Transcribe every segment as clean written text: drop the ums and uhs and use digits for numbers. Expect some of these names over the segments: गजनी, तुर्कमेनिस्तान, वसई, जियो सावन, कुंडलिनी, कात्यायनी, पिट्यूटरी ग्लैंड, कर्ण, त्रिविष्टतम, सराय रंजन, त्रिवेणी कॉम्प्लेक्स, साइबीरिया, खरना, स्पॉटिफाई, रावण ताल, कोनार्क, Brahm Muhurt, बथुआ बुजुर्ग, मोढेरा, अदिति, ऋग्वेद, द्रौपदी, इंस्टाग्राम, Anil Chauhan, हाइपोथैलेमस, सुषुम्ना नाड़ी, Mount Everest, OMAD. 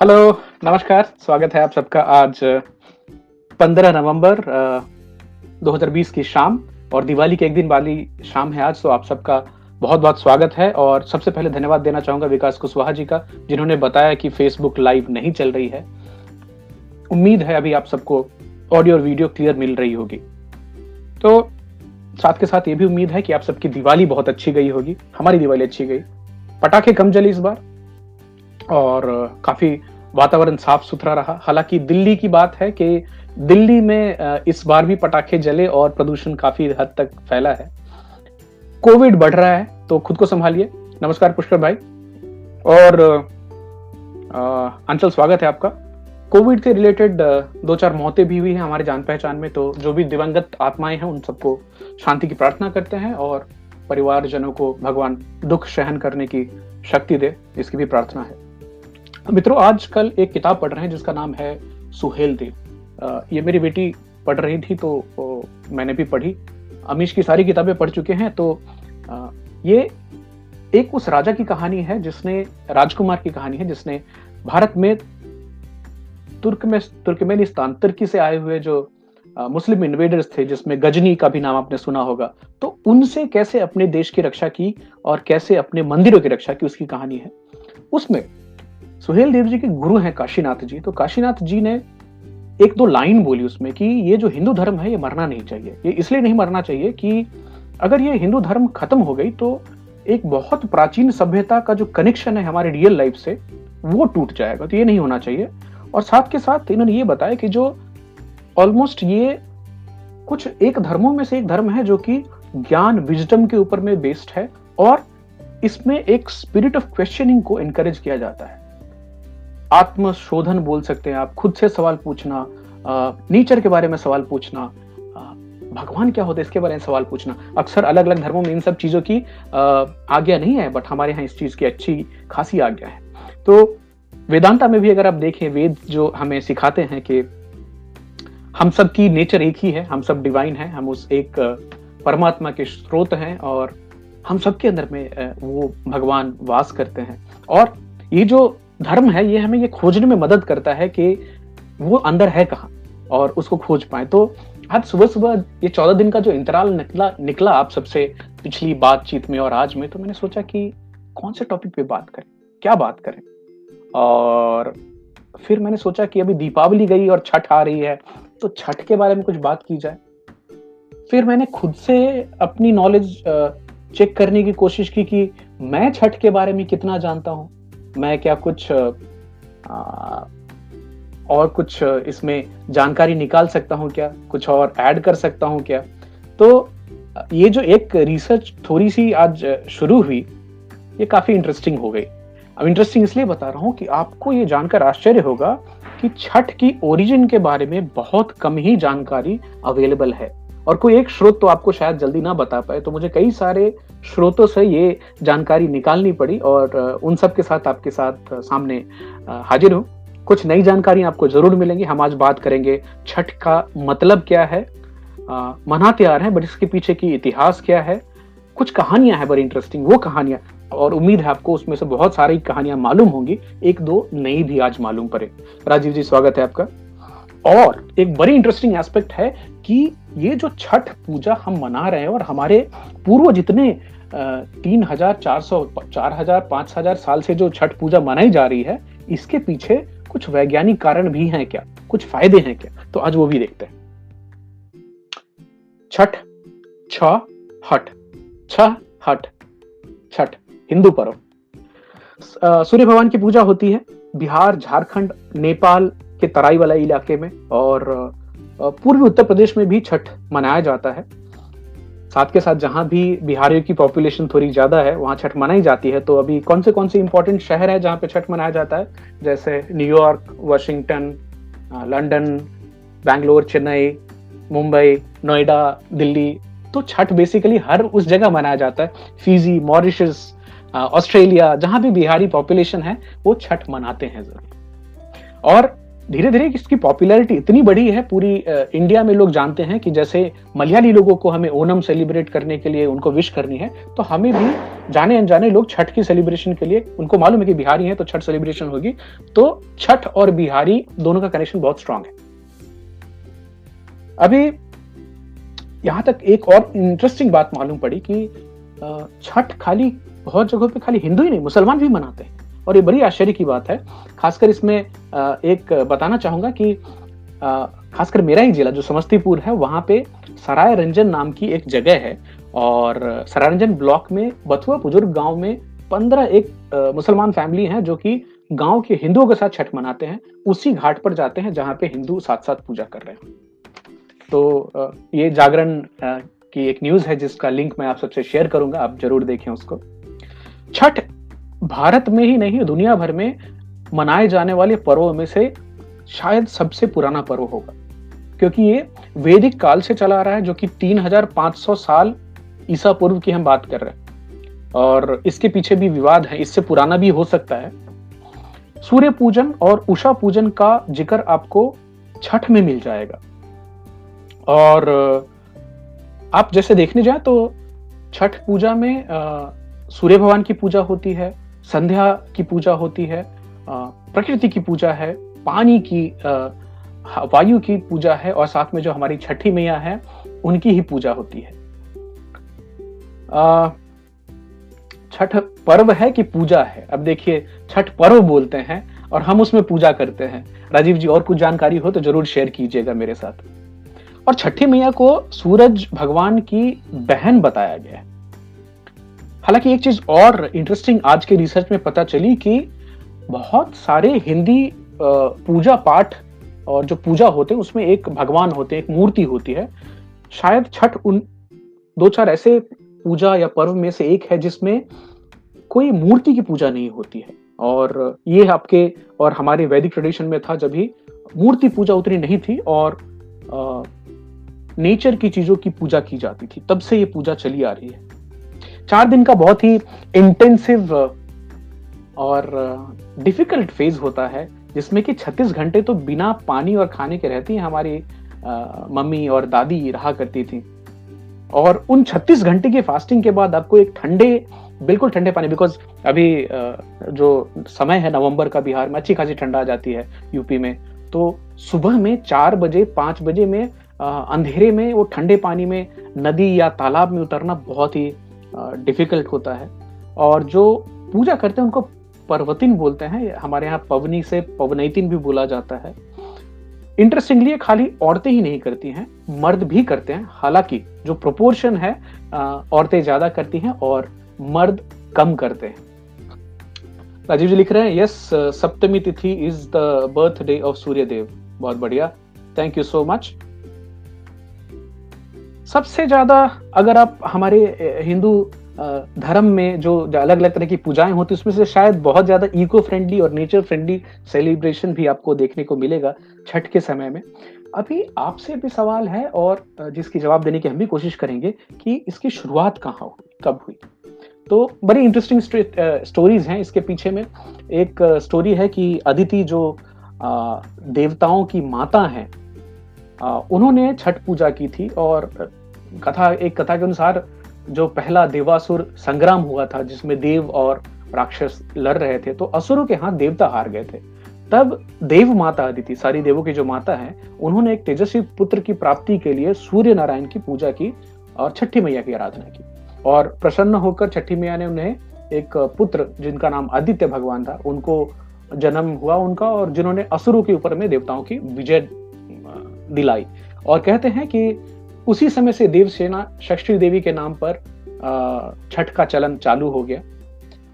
Hello नमस्कार, स्वागत है आप सबका आज 15 नवंबर 2020 की शाम और दिवाली के एक दिन वाली शाम है आज, तो आप सबका बहुत बहुत स्वागत है। और सबसे पहले धन्यवाद देना चाहूँगा विकास कुशवाहा जी का, जिन्होंने बताया कि फेसबुक लाइव नहीं चल रही है। उम्मीद है अभी आप सबको ऑडियो और वीडियो क्लियर मिल रही होगी। तो साथ के साथ ये भी उम्मीद है कि आप सबकी दिवाली बहुत अच्छी गई होगी। हमारी दिवाली अच्छी गई, पटाखे कम जले इस बार और काफी वातावरण साफ सुथरा रहा। हालांकि दिल्ली की बात है कि दिल्ली में इस बार भी पटाखे जले और प्रदूषण काफी हद तक फैला है। कोविड बढ़ रहा है तो खुद को संभालिए। नमस्कार पुष्कर भाई और अंचल, स्वागत है आपका। कोविड के रिलेटेड दो चार मौतें भी हुई हैं हमारे जान पहचान में, तो जो भी दिवंगत आत्माएं हैं उन सबको शांति की प्रार्थना करते हैं और परिवारजनों को भगवान दुख सहन करने की शक्ति दे, इसकी भी प्रार्थना है। मित्रों, आज कल एक किताब पढ़ रहे हैं जिसका नाम है सुहेल देव। ये मेरी बेटी पढ़ रही थी तो मैंने भी पढ़ी। अमीश की सारी किताबें पढ़ चुके हैं। तो ये एक उस राजा की कहानी है जिसने, राजकुमार की कहानी है जिसने भारत में तुर्कमेनिस्तान तुर्की से आए हुए जो मुस्लिम इन्वेडर्स थे, जिसमें गजनी का भी नाम आपने सुना होगा, तो उनसे कैसे अपने देश की रक्षा की और कैसे अपने मंदिरों की रक्षा की, उसकी कहानी है। उसमें सुहेल देव जी के गुरु हैं काशीनाथ जी। तो काशीनाथ जी ने एक दो लाइन बोली उसमें कि ये जो हिंदू धर्म है ये मरना नहीं चाहिए। ये इसलिए नहीं मरना चाहिए कि अगर ये हिंदू धर्म खत्म हो गई तो एक बहुत प्राचीन सभ्यता का जो कनेक्शन है हमारे रियल लाइफ से वो टूट जाएगा, तो ये नहीं होना चाहिए। और साथ के साथ इन्होंने ये बताया कि जो ऑलमोस्ट ये कुछ एक धर्मों में से एक धर्म है जो कि ज्ञान विजडम के ऊपर में बेस्ड है और इसमें एक स्पिरिट ऑफ क्वेश्चनिंग को एनकरेज किया जाता है। आत्मशोधन बोल सकते हैं आप, खुद से सवाल पूछना, नेचर के बारे में सवाल पूछना, भगवान क्या होता है इसके बारे में सवाल पूछना। अक्सर अलग अलग धर्मों में इन सब चीज़ों की आज्ञा नहीं है, बट हमारे यहाँ इस चीज़ की अच्छी खासी आज्ञा है। तो वेदांता में भी अगर आप देखें, वेद जो हमें सिखाते हैं कि हम सब की नेचर एक ही है, हम सब डिवाइन है, हम उस एक परमात्मा के स्रोत हैं और हम सबके अंदर में वो भगवान वास करते हैं। और ये जो धर्म है ये हमें ये खोजने में मदद करता है कि वो अंदर है कहाँ और उसको खोज पाए। तो आज सुबह सुबह ये 14 दिन का जो अंतराल निकला आप सबसे पिछली बातचीत में और आज में, तो मैंने सोचा कि कौन से टॉपिक पे बात करें, क्या बात करें। और फिर मैंने सोचा कि अभी दीपावली गई और छठ आ रही है तो छठ के बारे में कुछ बात की जाए। फिर मैंने खुद से अपनी नॉलेज चेक करने की कोशिश की कि मैं छठ के बारे में कितना जानता हूँ, मैं क्या कुछ और कुछ इसमें जानकारी निकाल सकता हूँ, क्या कुछ और ऐड कर सकता हूँ क्या। तो ये जो एक रिसर्च थोड़ी सी आज शुरू हुई ये काफ़ी इंटरेस्टिंग हो गई। अब इंटरेस्टिंग इसलिए बता रहा हूँ कि आपको ये जानकर आश्चर्य होगा कि छठ की ओरिजिन के बारे में बहुत कम ही जानकारी अवेलेबल है और कोई एक स्रोत तो आपको शायद जल्दी ना बता पाए। तो मुझे कई सारे स्रोतों से ये जानकारी निकालनी पड़ी और उन सब के साथ आपके साथ सामने हाजिर हूँ। कुछ नई जानकारी आपको जरूर मिलेंगी। हम आज बात करेंगे छठ का मतलब क्या है, मना त्यौहार है बट इसके पीछे की इतिहास क्या है, कुछ कहानियां हैं बड़ी इंटरेस्टिंग वो कहानियां, और उम्मीद है आपको उसमें से बहुत सारी कहानियां मालूम होंगी, एक दो नई भी आज मालूम पड़े। राजीव जी, स्वागत है आपका। और एक बड़ी इंटरेस्टिंग एस्पेक्ट है कि ये जो छठ पूजा हम मना रहे हैं और हमारे पूर्व जितने 3,400, 4,000, 5,000 साल से जो छठ पूजा मनाई जा रही है इसके पीछे कुछ वैज्ञानिक कारण भी हैं क्या, कुछ फायदे हैं क्या, तो आज वो भी देखते हैं। छठ, छठ हिंदू पर्व। सूर्य भगवान की पूजा होती है बिहार, झारखंड, नेपाल के तराई वाला इलाके में और पूर्वी उत्तर प्रदेश में भी छठ मनाया जाता है। साथ के साथ जहां भी बिहारियों की पॉपुलेशन थोड़ी ज्यादा है वहां छठ मनाई जाती है। तो अभी कौन से इंपॉर्टेंट शहर है जहां पे छठ मनाया जाता है, जैसे New York, Washington, London, Bangalore, Chennai, Mumbai, Noida, Delhi. तो छठ बेसिकली हर उस जगह मनाया जाता है, फिजी, मॉरिशस, ऑस्ट्रेलिया, जहां भी बिहारी पॉपुलेशन है वो छठ मनाते हैं जरूर। और धीरे धीरे इसकी पॉपुलैरिटी इतनी बड़ी है पूरी इंडिया में लोग जानते हैं कि जैसे मलयाली लोगों को हमें ओनम सेलिब्रेट करने के लिए उनको विश करनी है तो हमें भी जाने अनजाने लोग छठ की सेलिब्रेशन के लिए, उनको मालूम है कि बिहारी हैं तो छठ सेलिब्रेशन होगी, तो छठ और बिहारी दोनों का कनेक्शन बहुत स्ट्रांग है। अभी यहां तक एक और इंटरेस्टिंग बात मालूम पड़ी कि छठ खाली बहुत जगहों पे खाली हिंदू ही नहीं मुसलमान भी मनाते हैं, और ये बड़ी आश्चर्य की बात है। खासकर इसमें एक बताना चाहूंगा कि खासकर मेरा ही जिला जो समस्तीपुर है, वहां पे सराय रंजन नाम की एक जगह है, और सराय रंजन ब्लॉक में बथुआ बुजुर्ग गांव में 15 एक मुसलमान फैमिली हैं जो कि गांव के हिंदुओं के साथ छठ मनाते हैं। उसी घाट पर जाते हैं जहां पे हिंदू साथ साथ पूजा कर रहे हैं। तो ये जागरण की एक न्यूज है जिसका लिंक मैं आप सबसे शेयर करूंगा, आप जरूर देखें उसको। छठ भारत में ही नहीं दुनिया भर में मनाए जाने वाले पर्वों में से शायद सबसे पुराना पर्व होगा, क्योंकि ये वैदिक काल से चला आ रहा है, जो कि 3500 साल ईसा पूर्व की हम बात कर रहे हैं, और इसके पीछे भी विवाद है, इससे पुराना भी हो सकता है। सूर्य पूजन और उषा पूजन का जिक्र आपको छठ में मिल जाएगा, और आप जैसे देखने जाए तो छठ पूजा में सूर्य भगवान की पूजा होती है, संध्या की पूजा होती है, प्रकृति की पूजा है, पानी की, वायु की पूजा है, और साथ में जो हमारी छठी मैया है उनकी ही पूजा होती है। छठ पर्व है कि पूजा है? अब देखिए, छठ पर्व बोलते हैं और हम उसमें पूजा करते हैं। राजीव जी, और कुछ जानकारी हो तो जरूर शेयर कीजिएगा मेरे साथ। और छठी मैया को सूरज भगवान की बहन बताया गया है। हालांकि एक चीज और इंटरेस्टिंग आज के रिसर्च में पता चली कि बहुत सारे हिंदी पूजा पाठ और जो पूजा होते हैं उसमें एक भगवान होते हैं, एक मूर्ति होती है। शायद छठ उन दो चार ऐसे पूजा या पर्व में से एक है जिसमें कोई मूर्ति की पूजा नहीं होती है, और ये आपके और हमारे वैदिक ट्रेडिशन में था, जब ही मूर्ति पूजा उतनी नहीं थी और नेचर की चीजों की पूजा की जाती थी, तब से ये पूजा चली आ रही है। 4 दिन का बहुत ही इंटेंसिव और डिफिकल्ट फेज होता है, जिसमें कि 36 घंटे तो बिना पानी और खाने के रहती हैं। हमारी मम्मी और दादी रहा करती थी, और उन 36 घंटे के फास्टिंग के बाद आपको एक ठंडे, बिल्कुल ठंडे पानी, बिकॉज अभी जो समय है नवंबर का, बिहार में अच्छी खासी ठंडा आ जाती है, यूपी में तो सुबह में 4 बजे 5 बजे में अंधेरे में वो ठंडे पानी में नदी या तालाब में उतरना बहुत ही डिफिकल्ट होता है। और जो पूजा करते हैं उनको पर्वतीन बोलते हैं, हमारे यहाँ पवनी से पवनैतिन भी बोला जाता है। इंटरेस्टिंगली खाली औरतें ही नहीं करती हैं, मर्द भी करते हैं, हालांकि जो प्रोपोर्शन है औरतें ज्यादा करती हैं और मर्द कम करते हैं। राजीव जी लिख रहे हैं, yes, Saptami tithi is the birthday of Surya Dev. बहुत बढ़िया, थैंक यू सो मच। सबसे ज्यादा अगर आप हमारे हिंदू धर्म में जो अलग अलग तरह की पूजाएं होती है उसमें से शायद बहुत ज्यादा इको फ्रेंडली और नेचर फ्रेंडली सेलिब्रेशन भी आपको देखने को मिलेगा छठ के समय में। अभी आपसे भी सवाल है और जिसकी जवाब देने की हम भी कोशिश करेंगे कि इसकी शुरुआत कहाँ हुई, कब हुई। तो बड़ी इंटरेस्टिंग स्टोरीज हैं इसके पीछे में। एक स्टोरी है कि अदिति जो देवताओं की माता हैं, उन्होंने छठ पूजा की थी, और एक कथा के अनुसार जो पहला देवासुर संग्राम हुआ था जिसमें देव और राक्षस लड़ रहे थे, तो असुरों के हाथ देवता हार गए थे। तब देव माता अदिति, सारी देवों की जो माता है, उन्होंने एक तेजस्वी पुत्र की प्राप्ति के लिए सूर्य नारायण की पूजा की और छठी मैया की आराधना की, और प्रसन्न होकर छठी मैया ने उन्हें एक पुत्र जिनका नाम आदित्य भगवान था, उनको जन्म हुआ उनका, और जिन्होंने असुरों के ऊपर में देवताओं की विजय दिलाई। और कहते हैं कि उसी समय से देव सेना षष्ठी देवी के नाम पर छठ का चलन चालू हो गया।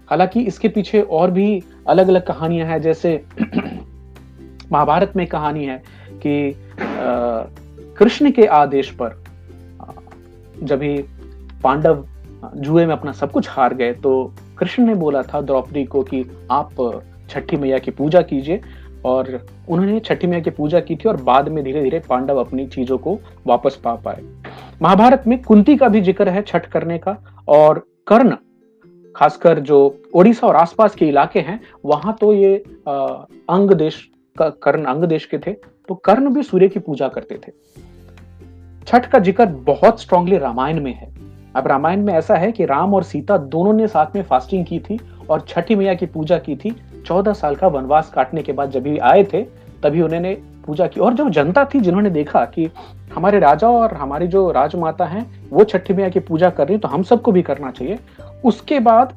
हालांकि इसके पीछे और भी अलग अलग कहानियां हैं, जैसे महाभारत में कहानी है कि कृष्ण के आदेश पर जब ही पांडव जुए में अपना सब कुछ हार गए तो कृष्ण ने बोला था द्रौपदी को कि आप छठी मैया की पूजा कीजिए, और उन्होंने छठी मैया की पूजा की थी, और बाद में धीरे धीरे पांडव अपनी चीजों को वापस पा पाए। महाभारत में कुंती का भी जिक्र है छठ करने का, और कर्ण, खासकर जो ओडिशा और आसपास के इलाके हैं वहां तो ये अंग देश का, कर्ण अंग देश के थे, तो कर्ण भी सूर्य की पूजा करते थे। छठ का जिक्र बहुत स्ट्रांगली रामायण में है, अब रामायण में ऐसा है कि राम और सीता दोनों ने साथ में फास्टिंग की थी और छठी मैया की पूजा की थी। 14 साल का वनवास काटने के बाद जब भी आए थे तभी उन्होंने पूजा की। और जो जनता थी जिन्होंने देखा कि हमारे राजा और हमारी जो राजमाता हैं वो छठी मैया की पूजा कर रही, तो हम सबको भी करना चाहिए। उसके बाद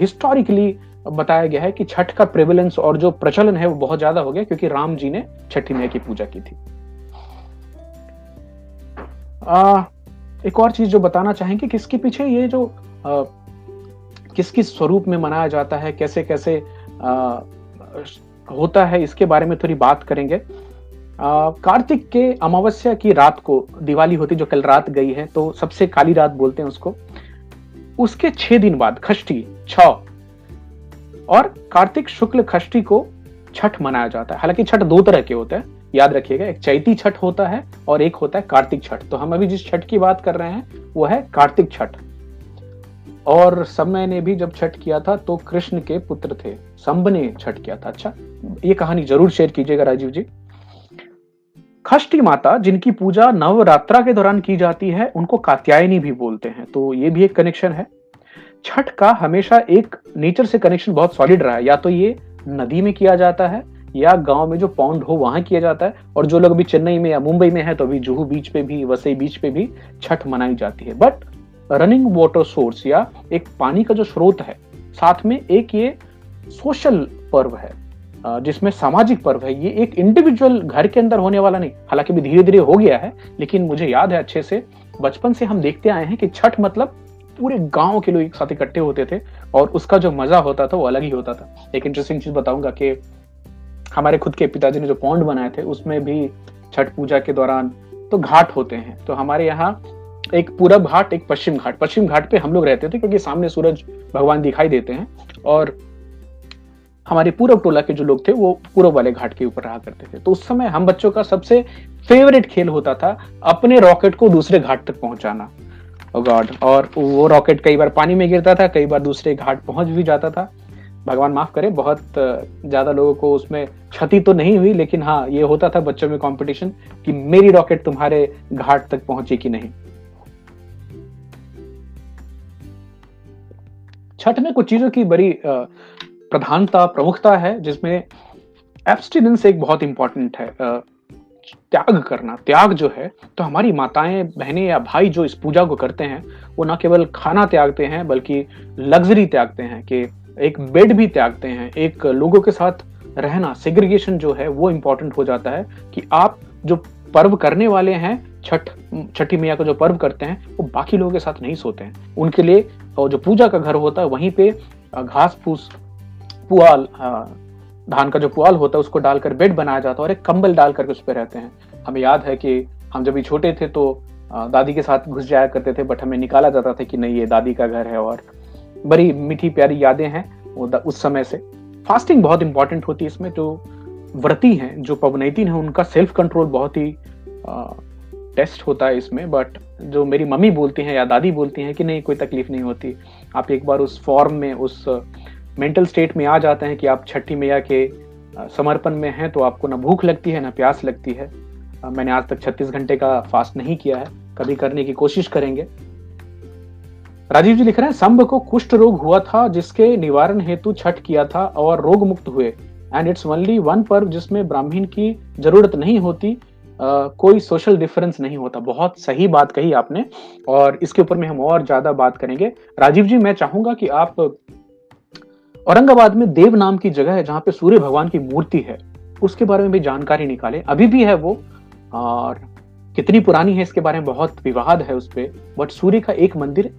हिस्टोरिकली बताया गया है कि छठ का प्रेवलेंस और जो प्रचलन है वो बहुत ज्यादा हो गया क्योंकि राम जी ने छठी मैया की पूजा की थी। एक और चीज जो बताना चाहेंगे कि इसके पीछे ये जो किस किस स्वरूप में मनाया जाता है, कैसे कैसे होता है, इसके बारे में थोड़ी बात करेंगे। कार्तिक के अमावस्या की रात को दिवाली होती जो कल रात गई है, तो सबसे काली रात बोलते हैं उसको। उसके 6 दिन बाद षष्ठी 6 और कार्तिक शुक्ल षष्ठी को छठ मनाया जाता है। हालांकि छठ 2 तरह के होते हैं, याद रखिएगा। एक चैती छठ होता है और एक होता है कार्तिक छठ। तो हम अभी जिस छठ की बात कर रहे हैं वो है कार्तिक छठ। और समय ने भी जब छठ किया था तो कृष्ण के पुत्र थे संब ने छठ किया था। अच्छा, ये कहानी जरूर शेयर कीजिएगा राजीव जी। षष्ठी माता जिनकी पूजा नवरात्रा के दौरान की जाती है उनको कात्यायनी भी बोलते हैं, तो ये भी एक कनेक्शन है। छठ का हमेशा एक नेचर से कनेक्शन बहुत सॉलिड रहा है। या तो ये नदी में किया जाता है या गांव में जो पॉन्ड हो वहां किया जाता है। और जो लोग अभी चेन्नई में या मुंबई में है तो अभी जुहू बीच पे भी, वसई बीच पे भी छठ मनाई जाती है। बट रनिंग वाटर सोर्स या एक पानी का जो स्रोत है, साथ में एक ये सोशल पर्व है जिसमें सामाजिक पर्व है। ये एक इंडिविजुअल घर के अंदर होने वाला नहीं, हालांकि भी धीरे धीरे हो गया है, लेकिन मुझे याद है अच्छे से बचपन से हम देखते आए हैं कि छठ मतलब पूरे गांव के लोग एक साथ इकट्ठे होते थे और उसका जो मजा होता था वो अलग ही होता था। एक इंटरेस्टिंग चीज बताऊंगा कि हमारे खुद के पिताजी ने जो पॉन्ड बनाए थे उसमें भी छठ पूजा के दौरान तो घाट होते हैं, तो हमारे यहाँ एक पूरब घाट एक पश्चिम घाट। पश्चिम घाट पे हम लोग रहते थे क्योंकि सामने सूरज भगवान दिखाई देते हैं और हमारे पूरब टोला के जो लोग थे वो पूरब वाले घाट के ऊपर रहा करते थे। तो उस समय हम बच्चों का सबसे फेवरेट खेल होता था अपने रॉकेट को दूसरे घाट तक पहुंचाना। Oh God! और वो रॉकेट कई बार पानी में गिरता था, कई बार दूसरे घाट पहुंच भी जाता था। भगवान माफ करे, बहुत ज्यादा लोगों को उसमें क्षति तो नहीं हुई, लेकिन हाँ ये होता था बच्चों में कॉम्पिटिशन कि मेरी रॉकेट तुम्हारे घाट तक पहुंची कि नहीं। छठ में कुछ चीजों की बड़ी प्रधानता प्रमुखता है जिसमें एब्स्टिनेंस एक बहुत इंपॉर्टेंट है, त्याग करना। त्याग जो है, तो हमारी माताएं बहनें या भाई जो इस पूजा को करते हैं वो ना केवल खाना त्यागते हैं बल्कि लग्जरी त्यागते हैं, कि एक बेड भी त्यागते हैं, एक लोगों के साथ रहना, सेग्रीगेशन जो है वो इंपॉर्टेंट हो जाता है। कि आप जो पर्व करने वाले हैं, छठी मैया का जो पर्व करते हैं, वो बाकी लोगों के साथ नहीं सोते हैं। उनके लिए जो पूजा का घर होता है वहीं पे घास फूस पुआल, धान का जो पुआल होता है उसको डालकर बेड बनाया जाता है और एक कंबल डाल करके उस पर रहते हैं। हमें याद है कि हम जब भी छोटे थे तो दादी के साथ घुस जाया करते थे, बट हमें निकाला जाता था कि नहीं ये दादी का घर है। और बड़ी मीठी प्यारी यादें हैं उस समय से। फास्टिंग बहुत इंपॉर्टेंट होती है इसमें। जो व्रती हैं, जो पवनैतिन हैं, उनका सेल्फ कंट्रोल बहुत ही टेस्ट होता है इसमें। बट जो मेरी मम्मी बोलती हैं या दादी बोलती हैं कि नहीं कोई तकलीफ नहीं होती, आप एक बार उस फॉर्म में, उस मेंटल स्टेट में आ जाते हैं कि आप छठी मैया के समर्पण में हैं, तो आपको ना भूख लगती है ना प्यास लगती है। मैंने आज तक 36 घंटे का फास्ट नहीं किया है, कभी करने की कोशिश करेंगे। राजीव जी लिख रहे हैं, संब को कुष्ठ रोग हुआ था जिसके निवारण हेतु छठ किया था और रोग मुक्त हुए। एंड इट्स ओनली वन पर्व जिसमें ब्राह्मण की जरूरत नहीं होती, कोई सोशल डिफरेंस नहीं होता। बहुत सही बात कही आपने और इसके ऊपर में हम और ज्यादा बात करेंगे। राजीव जी मैं चाहूंगा कि आप औरंगाबाद में देव नाम की जगह है जहां पे सूर्य भगवान की मूर्ति है, उसके बारे में भी जानकारी निकालें। अभी भी है वो और कितनी पुरानी है इसके बारे में बहुत विवाद है उस पर, बट सूर्य का एक मंदिर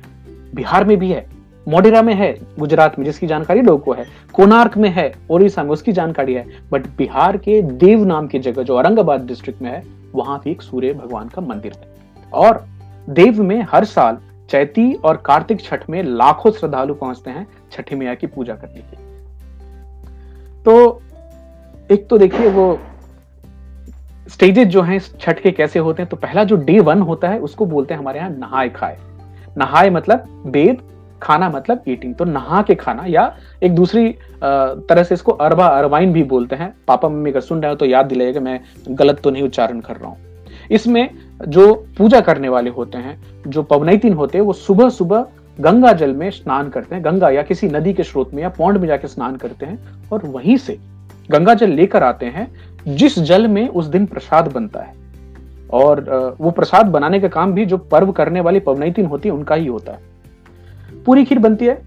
बिहार में भी है, मोढेरा में है गुजरात में, जिसकी जानकारी लोगों को है, कोनार्क में है ओडिशा में, उसकी जानकारी है। बट बिहार के देव नाम की जगह जो औरंगाबाद डिस्ट्रिक्ट में है वहां भी एक सूर्य भगवान का मंदिर है। और देव में हर साल चैती और कार्तिक छठ में लाखों श्रद्धालु पहुंचते हैं छठी मैया की पूजा करने के लिए। तो एक तो देखिए वो स्टेजेस जो हैं छठ के कैसे होते हैं। तो पहला जो डे 1 होता है उसको बोलते हैं हमारे यहाँ नहाय खाए। नहाय मतलब बेद, खाना मतलब ईटिंग। तो नहा के खाना, या एक दूसरी तरह से इसको अरबा अरवाइन भी बोलते हैं। पापा मम्मी अगर सुन रहे हो तो याद दिलाइएगा मैं गलत तो नहीं उच्चारण कर रहा हूँ। इसमें जो पूजा करने वाले होते हैं, जो पवनैतिन होते हैं, वो सुबह सुबह गंगा जल में स्नान करते हैं, गंगा या किसी नदी के स्रोत में या पौंड में जाके स्नान करते हैं और वहीं से गंगा जल लेकर आते हैं, जिस जल में उस दिन प्रसाद बनता है। और वो प्रसाद बनाने का काम भी जो पर्व करने वाली पवनैतिन होती है उनका ही होता है। पूरी खीर बनती है,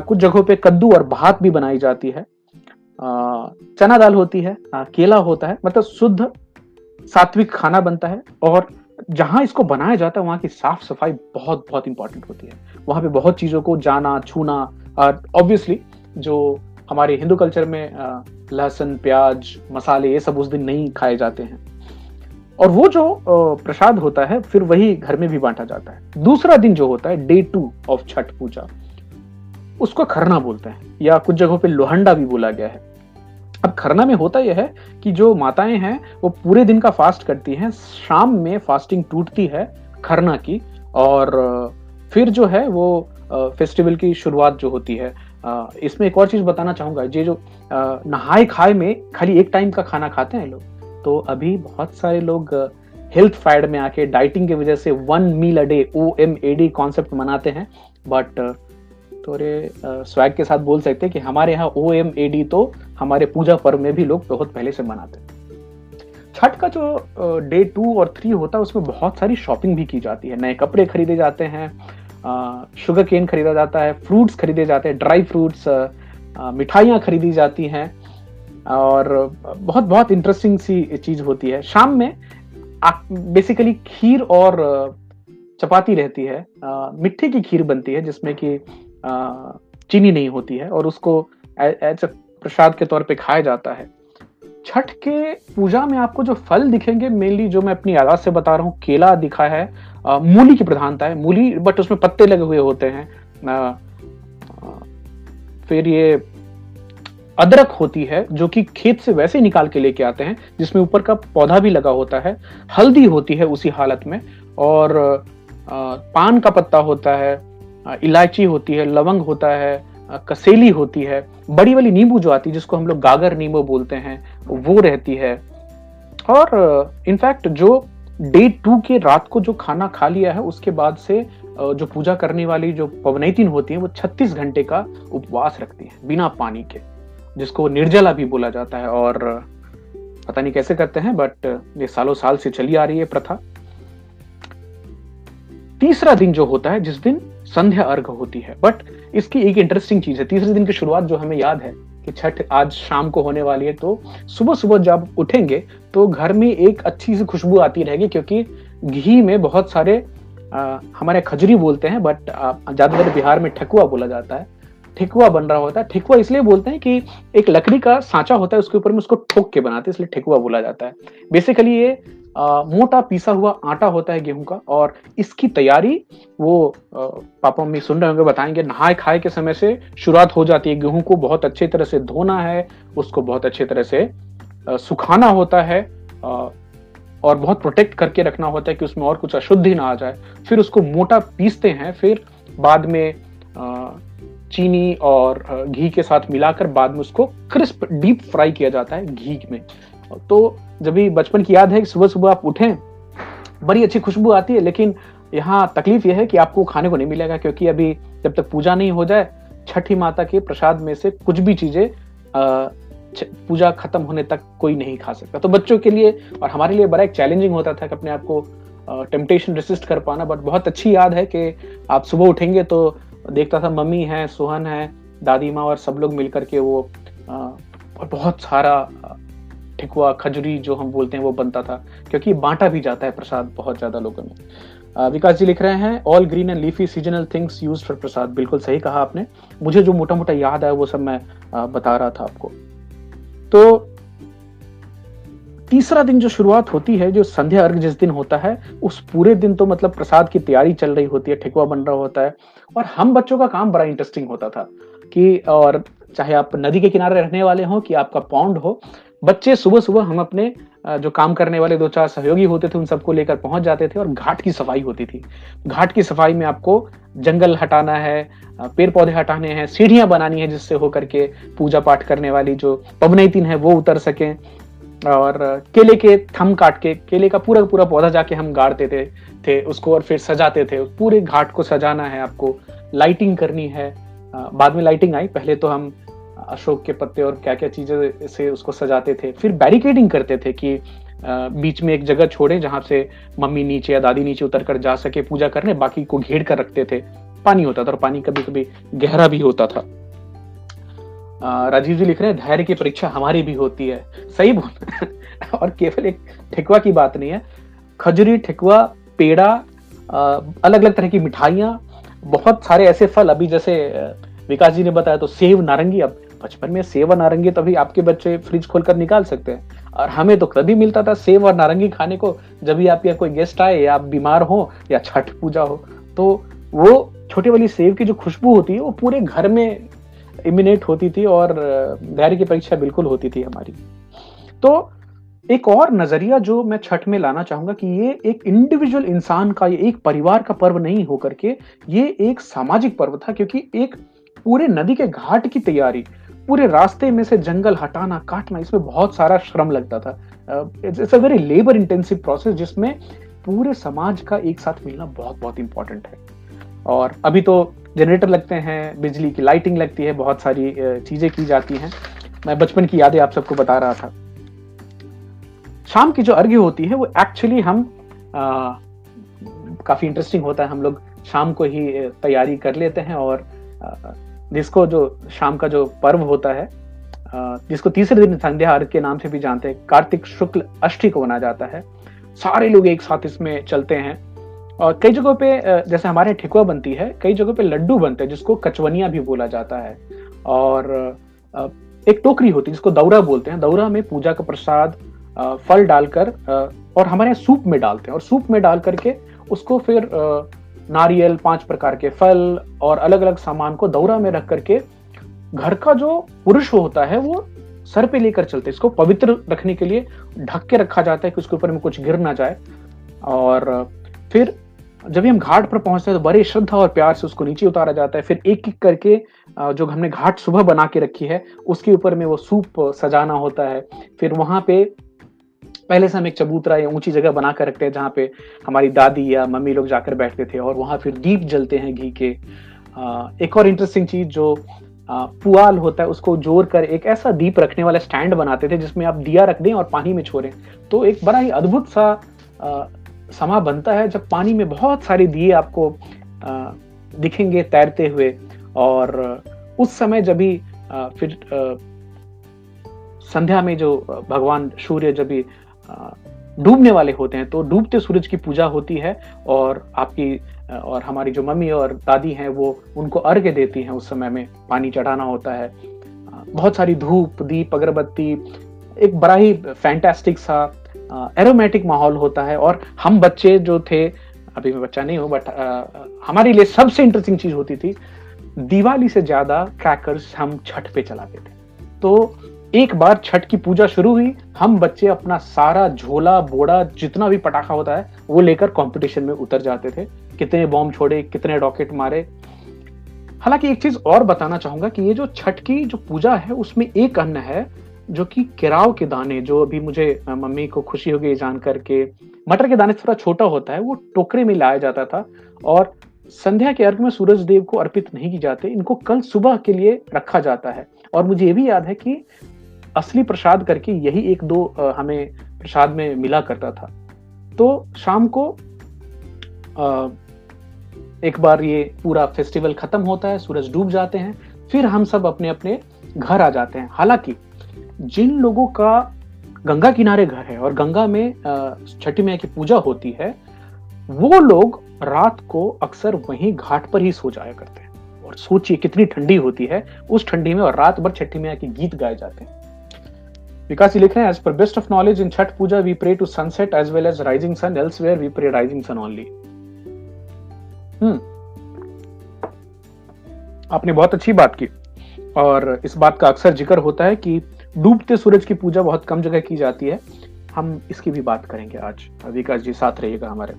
कुछ जगहों पे कद्दू और भात भी बनाई जाती है, चना दाल होती है, केला होता है, मतलब शुद्ध सात्विक खाना बनता है। और जहां इसको बनाया जाता है वहां की साफ सफाई बहुत बहुत इंपॉर्टेंट होती है। वहां पे बहुत चीजों को जाना छूना, ऑब्वियसली जो हमारे हिंदू कल्चर में लहसुन प्याज मसाले ये सब उस दिन नहीं खाए जाते हैं। और वो जो प्रसाद होता है फिर वही घर में भी बांटा जाता है। दूसरा दिन जो होता है डे 2 ऑफ छठ पूजा, उसको खरना बोलते हैं या कुछ जगहों पे लोहंडा भी बोला गया है। अब खरना में होता यह है कि जो माताएं हैं वो पूरे दिन का फास्ट करती हैं, शाम में फास्टिंग टूटती है खरना की, और फिर जो है वो फेस्टिवल की शुरुआत जो होती है। इसमें एक और चीज बताना चाहूंगा, ये जो नहाए खाए में खाली एक टाइम का खाना खाते हैं लोग, तो अभी बहुत सारे लोग हेल्थ फैड में आके डाइटिंग की वजह से 1 meal a day OMAD concept मनाते हैं। बट थोड़े स्वैग के साथ बोल सकते हैं कि हमारे यहाँ OMAD तो हमारे पूजा पर्व में भी लोग बहुत पहले से मनाते हैं। छठ का जो डे 2 और 3 होता है उसमें बहुत सारी शॉपिंग भी की जाती है, नए कपड़े खरीदे जाते हैं, शुगर केन खरीदा जाता है, फ्रूट्स खरीदे जाते हैं, ड्राई फ्रूट्स, मिठाइयाँ खरीदी जाती हैं, और बहुत बहुत इंटरेस्टिंग सी चीज होती है। शाम में बेसिकली खीर और चपाती रहती है, मिट्टी की खीर बनती है जिसमें कि चीनी नहीं होती है, और उसको ऐसे प्रसाद के तौर पे खाया जाता है। छठ के पूजा में आपको जो फल दिखेंगे मेनली जो मैं अपनी याद से बता रहा हूँ, केला दिखा है, मूली की प्रधानता है, मूली बट उसमें पत्ते लगे हुए होते हैं, फिर ये अदरक होती है जो कि खेत से वैसे ही निकाल के लेके आते हैं जिसमें ऊपर का पौधा भी लगा होता है, हल्दी होती है उसी हालत में, और पान का पत्ता होता है, इलायची होती है, लवंग होता है, कसेली होती है, बड़ी वाली नींबू जो आती है जिसको हम लोग गागर नींबू बोलते हैं वो रहती है। और इनफैक्ट जो डे 2 के रात को जो खाना खा लिया है उसके बाद से जो पूजा करने वाली जो पवनैतिन होती है वो 36 घंटे का उपवास रखती है बिना पानी के, जिसको निर्जला भी बोला जाता है। और पता नहीं कैसे करते हैं बट ये सालों साल से चली आ रही है प्रथा। तीसरा दिन जो होता है जिस दिन संध्या अर्घ होती है, बट इसकी एक इंटरेस्टिंग चीज है, तीसरे दिन की शुरुआत जो हमें याद है कि छठ आज शाम को होने वाली है, तो सुबह सुबह जब उठेंगे तो घर में एक अच्छी सी खुशबू आती रहेगी, क्योंकि घी में बहुत सारे हमारे खजरी बोलते हैं बट ज्यादातर बिहार में ठेकुआ बोला जाता है, ठेकुआ बन रहा होता है। ठेकुआ इसलिए बोलते हैं कि एक लकड़ी का सांचा होता है उसके ऊपर में उसको ठोक के बनाते हैं, इसलिए ठेकुआ बोला जाता है। बेसिकली ये मोटा पीसा हुआ आटा होता है गेहूं का, और इसकी तैयारी वो पापा मम्मी सुन रहे होंगे बताएंगे, नहाए खाए के समय से शुरुआत हो जाती है। गेहूं को बहुत अच्छे तरह से धोना है, उसको बहुत अच्छे तरह से सुखाना होता है, और बहुत प्रोटेक्ट करके रखना होता है कि उसमें और कुछ अशुद्धि ना आ जाए। फिर उसको मोटा पीसते हैं, फिर बाद में चीनी और घी के साथ मिलाकर बाद में उसको क्रिस्प डीप फ्राई किया जाता है घी में। तो जब भी बचपन की याद है कि सुबह सुबह आप उठें, बड़ी अच्छी खुशबू आती है, लेकिन यहाँ तकलीफ यह है कि आपको खाने को नहीं मिलेगा, क्योंकि अभी जब तक पूजा नहीं हो जाए छठी माता के प्रसाद में से कुछ भी चीजें पूजा खत्म होने तक कोई नहीं खा सकता। तो बच्चों के लिए और हमारे लिए बड़ा एक चैलेंजिंग होता था कि अपने आप को टेम्पटेशन रेसिस्ट कर पाना। बट बहुत अच्छी याद है कि आप सुबह उठेंगे तो देखता था मम्मी है, सोहन है, दादी माँ और सब लोग मिलकर के वो बहुत सारा ठेकुआ खजूरी जो हम बोलते हैं वो बनता था, क्योंकि बांटा भी जाता है प्रसाद बहुत ज्यादा लोगों में। विकास जी लिख रहे हैं all green and leafy seasonal things used for prasad. बिल्कुल सही कहा आपने, मुझे जो मोटा मोटा याद है वो सब मैं बता रहा था आपको। तो तीसरा दिन जो शुरुआत होती है, जो संध्या अर्घ जिस दिन होता है, उस पूरे दिन तो मतलब प्रसाद की तैयारी चल रही होती है, ठेकुआ बन रहा होता है। और हम बच्चों का काम बड़ा इंटरेस्टिंग होता था कि, और चाहे आप नदी के किनारे रहने वाले हो कि आपका पौंड हो, बच्चे सुबह सुबह हम अपने जो काम करने वाले 2-4 सहयोगी होते थे उन सबको लेकर पहुंच जाते थे और घाट की सफाई होती थी। घाट की सफाई में आपको जंगल हटाना है, पेड़ पौधे हटाने हैं, सीढ़ियां बनानी है जिससे होकर के पूजा पाठ करने वाली जो पवनैतिन है वो उतर सकें, और केले के थम काट के केले का पूरा पूरा पौधा जाके हम गाड़ते थे उसको और फिर सजाते थे। पूरे घाट को सजाना है आपको, लाइटिंग करनी है। बाद में लाइटिंग आई, पहले तो हम अशोक के पत्ते और क्या क्या चीजें से उसको सजाते थे। फिर बैरिकेडिंग करते थे कि बीच में एक जगह छोड़े जहाँ से मम्मी नीचे या दादी नीचे उतर कर जा सके पूजा करने, बाकी को घेर कर रखते थे। पानी होता था और पानी कभी कभी गहरा भी होता था। राजीव जी लिख रहे हैं धैर्य की परीक्षा हमारी भी होती है। सही बोल और केवल एक ठेकुआ की बात नहीं है, खजूरी, ठेकुआ, पेड़ा, अलग अलग तरह की मिठाइयाँ, बहुत सारे ऐसे फल। अभी जैसे विकास जी ने बताया तो सेब, नारंगी, अब बचपन में सेब और नारंगी तभी आपके बच्चे फ्रिज खोलकर निकाल सकते हैं, और हमें तो कभी मिलता था सेब और नारंगी खाने को जब भी आपके यहाँ कोई गेस्ट आए या आप बीमार हो या छठ पूजा हो। तो वो छोटी वाली सेब की जो खुशबू होती है वो पूरे घर में इमिनेट होती थी, और धैर्य की परीक्षा बिल्कुल होती थी हमारी। तो एक और नजरिया जो मैं छठ में लाना चाहूंगा कि ये एक इंडिविजुअल इंसान का, ये एक परिवार का पर्व नहीं होकर के ये एक सामाजिक पर्व था, क्योंकि एक पूरे नदी के घाट की तैयारी, पूरे रास्ते में से जंगल हटाना, काटना, इसमें बहुत सारा श्रम लगता था। It's a very labour intensive process जिसमें पूरे समाज का एक साथ मिलना बहुत बहुत इंपॉर्टेंट है। और अभी तो जनरेटर लगते हैं, बिजली की लाइटिंग लगती है, बहुत सारी चीजें की जाती हैं। मैं बचपन की यादें आप सबको बता रहा था। शाम की जो अर्घ्य होती है वो एक्चुअली हम काफी इंटरेस्टिंग होता है, हम लोग शाम को ही तैयारी कर लेते हैं, और जिसको जो शाम का जो पर्व होता है जिसको तीसरे दिन संध्या अर्घ के नाम से भी जानते हैं, कार्तिक शुक्ल अष्टमी को मनाया जाता है। सारे लोग एक साथ इसमें चलते हैं, और कई जगहों पे जैसे हमारे ठेकुआ बनती है, कई जगहों पे लड्डू बनते हैं जिसको कचवनिया भी बोला जाता है, और एक टोकरी होती है जिसको दौरा बोलते हैं। दौरा में पूजा का प्रसाद, फल डालकर और हमारे सूप में डालते हैं, और सूप में डाल करके उसको फिर नारियल, 5 प्रकार के फल और अलग अलग सामान को दौरा में रख करके घर का जो पुरुष होता है वो सर पे लेकर चलते हैं। इसको पवित्र रखने के लिए ढक के रखा जाता है कि उसके ऊपर में कुछ गिर ना जाए। और फिर जब हम घाट पर पहुंचते हैं तो बड़े श्रद्धा और प्यार से उसको नीचे उतारा जाता है। फिर एक एक करके जो हमने घाट सुबह बना के रखी है उसके ऊपर में वो सूप सजाना होता है। फिर वहां पे पहले से हम एक चबूतरा या ऊंची जगह बना कर रखते हैं जहाँ पे हमारी दादी या मम्मी लोग जाकर बैठते थे, और वहाँ फिर दीप जलते हैं घी के। एक और इंटरेस्टिंग चीज जो पुआल होता है उसको जोड़ कर एक ऐसा दीप रखने वाला स्टैंड बनाते थे जिसमें आप दिया रख दें और पानी में छोड़ें, तो एक बड़ा ही अद्भुत सा समा बनता है जब पानी में बहुत सारे दिए आपको दिखेंगे तैरते हुए। और उस समय जब भी फिर संध्या में जो भगवान सूर्य जब भी डूबने वाले होते हैं तो डूबते सूरज की पूजा होती है, और आपकी और हमारी जो मम्मी और दादी हैं वो उनको अर्घ्य देती हैं। उस समय में पानी चढ़ाना होता है, बहुत सारी धूप, दीप, अगरबत्ती, एक बड़ा ही फैंटास्टिक सा एरोमेटिक माहौल होता है। और हम बच्चे जो थे, अभी मैं बच्चा नहीं हूँ, बट हमारे लिए सबसे इंटरेस्टिंग चीज होती थी दिवाली से ज्यादा क्रैकर्स हम छठ पे चलाते थे। तो एक बार छठ की पूजा शुरू हुई, हम बच्चे अपना सारा झोला, बोड़ा, जितना भी पटाखा होता है वो लेकर कंपटीशन में उतर जाते थे, कितने बॉम्ब छोड़े, कितने रॉकेट मारे। हालांकि एक चीज और बताना चाहूंगा कि ये जो छठ की जो पूजा है उसमें एक अन्न है जो कि केराव के दाने, जो अभी मुझे मम्मी को खुशी हो गई जान करके, मटर के दाने थोड़ा छोटा होता है, वो टोकरे में लाया जाता था और संध्या के अर्घ में सूरज देव को अर्पित नहीं की जाते, इनको कल सुबह के लिए रखा जाता है। और मुझे ये भी याद है कि असली प्रसाद करके यही 1-2 हमें प्रसाद में मिला करता था। तो शाम को एक बार ये पूरा फेस्टिवल खत्म होता है, सूरज डूब जाते हैं, फिर हम सब अपने अपने घर आ जाते हैं। हालांकि जिन लोगों का गंगा किनारे घर है और गंगा में छठी मैया की पूजा होती है वो लोग रात को अक्सर वहीं घाट पर ही सो जाया करते हैं। और सोचिए कितनी ठंडी होती है उस ठंडी में, और रात भर छठी मैया के गीत गाए जाते हैं। विकास जी लिख रहे हैं as per best of knowledge in Chhath puja we pray to sunset as well as rising sun, elsewhere we pray rising sun only. आपने बहुत अच्छी बात की, और इस बात का अक्सर जिक्र होता है कि डूबते सूरज की पूजा बहुत कम जगह की जाती है। हम इसकी भी बात करेंगे आज, विकास जी साथ रहिएगा हमारे।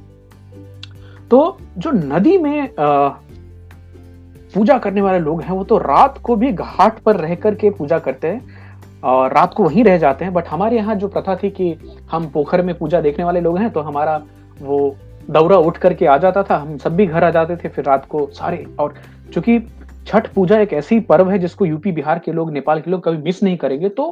तो जो नदी में पूजा करने वाले लोग हैं वो तो रात को भी घाट पर रह करके पूजा करते हैं। और रात को वहीं रह जाते हैं। बट हमारे यहाँ जो प्रथा थी कि हम पोखर में पूजा देखने वाले लोग हैं, तो हमारा वो दौरा उठ करके आ जाता था, हम सब भी घर आ जाते थे फिर रात को सारे। और चूंकि छठ पूजा एक ऐसी पर्व है जिसको यूपी, बिहार के लोग, नेपाल के लोग कभी मिस नहीं करेंगे, तो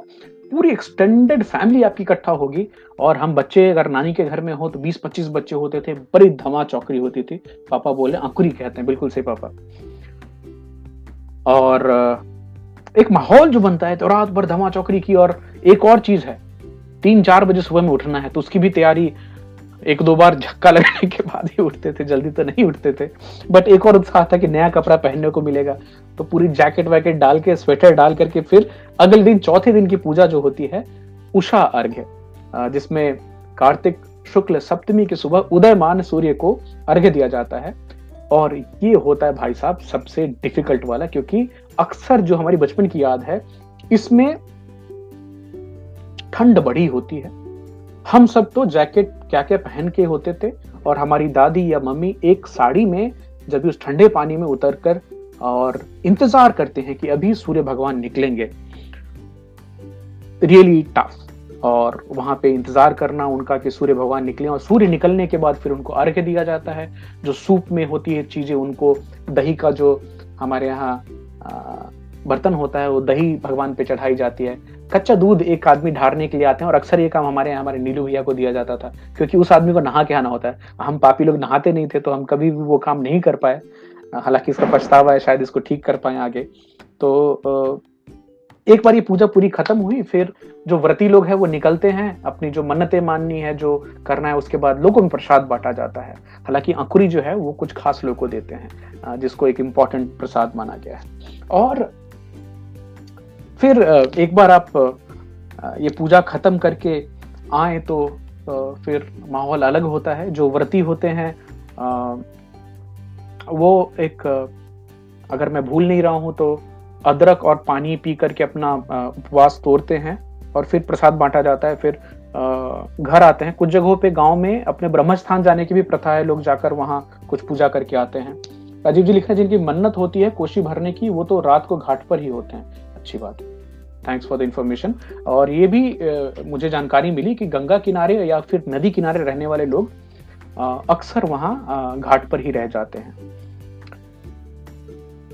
पूरी एक्सटेंडेड फैमिली आपकी इकट्ठा होगी। और हम बच्चे, अगर नानी के घर में हो तो 20-25 बच्चे होते थे, बड़ी धमा चौकड़ी होती थी। पापा बोले अंकुरी कहते हैं, बिल्कुल सही पापा। और एक माहौल जो बनता है, तो रात भर धमा चौकड़ी की। और एक और चीज है, 3-4 बजे सुबह में उठना है, तो उसकी भी तैयारी 1-2 बार झक्का लगने के बाद ही उठते थे, जल्दी तो नहीं उठते थे। बट एक और उत्साह था कि नया कपड़ा पहनने को मिलेगा, तो पूरी जैकेट वैकेट डाल के, स्वेटर डाल करके फिर अगले दिन चौथे दिन की पूजा जो होती है उषा अर्घ्य, जिसमें कार्तिक शुक्ल सप्तमी की सुबह उदयमान सूर्य को अर्घ्य दिया जाता है। और ये होता है भाई साहब सबसे डिफिकल्ट वाला, क्योंकि अक्सर जो हमारी बचपन की याद है इसमें ठंड बड़ी होती है। हम सब तो जैकेट क्या क्या पहन के होते थे, और हमारी दादी या मम्मी एक साड़ी में जब भी उस ठंडे पानी में उतर कर और इंतजार करते हैं कि अभी सूर्य भगवान निकलेंगे। Really tough. और वहां पे इंतजार करना उनका कि सूर्य भगवान निकले, और सूर्य निकलने के बाद फिर उनको अर्घ्य दिया जाता है। जो सूप में होती है चीजें, उनको दही का जो हमारे यहाँ बर्तन होता है, वो दही भगवान पे चढ़ाई जाती है। कच्चा दूध एक आदमी ढारने के लिए आते हैं, और अक्सर ये काम हमारे यहाँ हमारे नीलू भैया को दिया जाता था, क्योंकि उस आदमी को नहा के आना होता है। हम पापी लोग नहाते नहीं थे, तो हम कभी भी वो काम नहीं कर पाए। हालांकि इसका पछतावा है, शायद इसको ठीक कर पाए आगे। तो एक बार ये पूजा पूरी खत्म हुई, फिर जो व्रती लोग हैं वो निकलते हैं, अपनी जो मन्नतें माननी है, जो करना है, उसके बाद लोगों में प्रसाद बांटा जाता है। हालांकि अंकुरी जो है वो कुछ खास लोगों को देते हैं, जिसको एक इम्पॉर्टेंट प्रसाद माना गया है। और फिर एक बार आप ये पूजा खत्म करके आए तो फिर माहौल अलग होता है। जो व्रती होते हैं वो एक, अगर मैं भूल नहीं रहा हूँ तो, अदरक और पानी पी करके अपना उपवास तोड़ते हैं, और फिर प्रसाद बांटा जाता है, फिर घर आते हैं। कुछ जगहों पे गांव में अपने ब्रह्मस्थान जाने की भी प्रथा है, लोग जाकर वहाँ कुछ पूजा करके आते हैं। राजीव जी लिखा है जिनकी मन्नत होती है कोशी भरने की, वो तो रात को घाट पर ही होते हैं। अच्छी बात, थैंक्स फॉर द इंफॉर्मेशन। और ये भी मुझे जानकारी मिली कि गंगा किनारे या फिर नदी किनारे रहने वाले लोग अक्सर वहां घाट पर ही रह जाते हैं।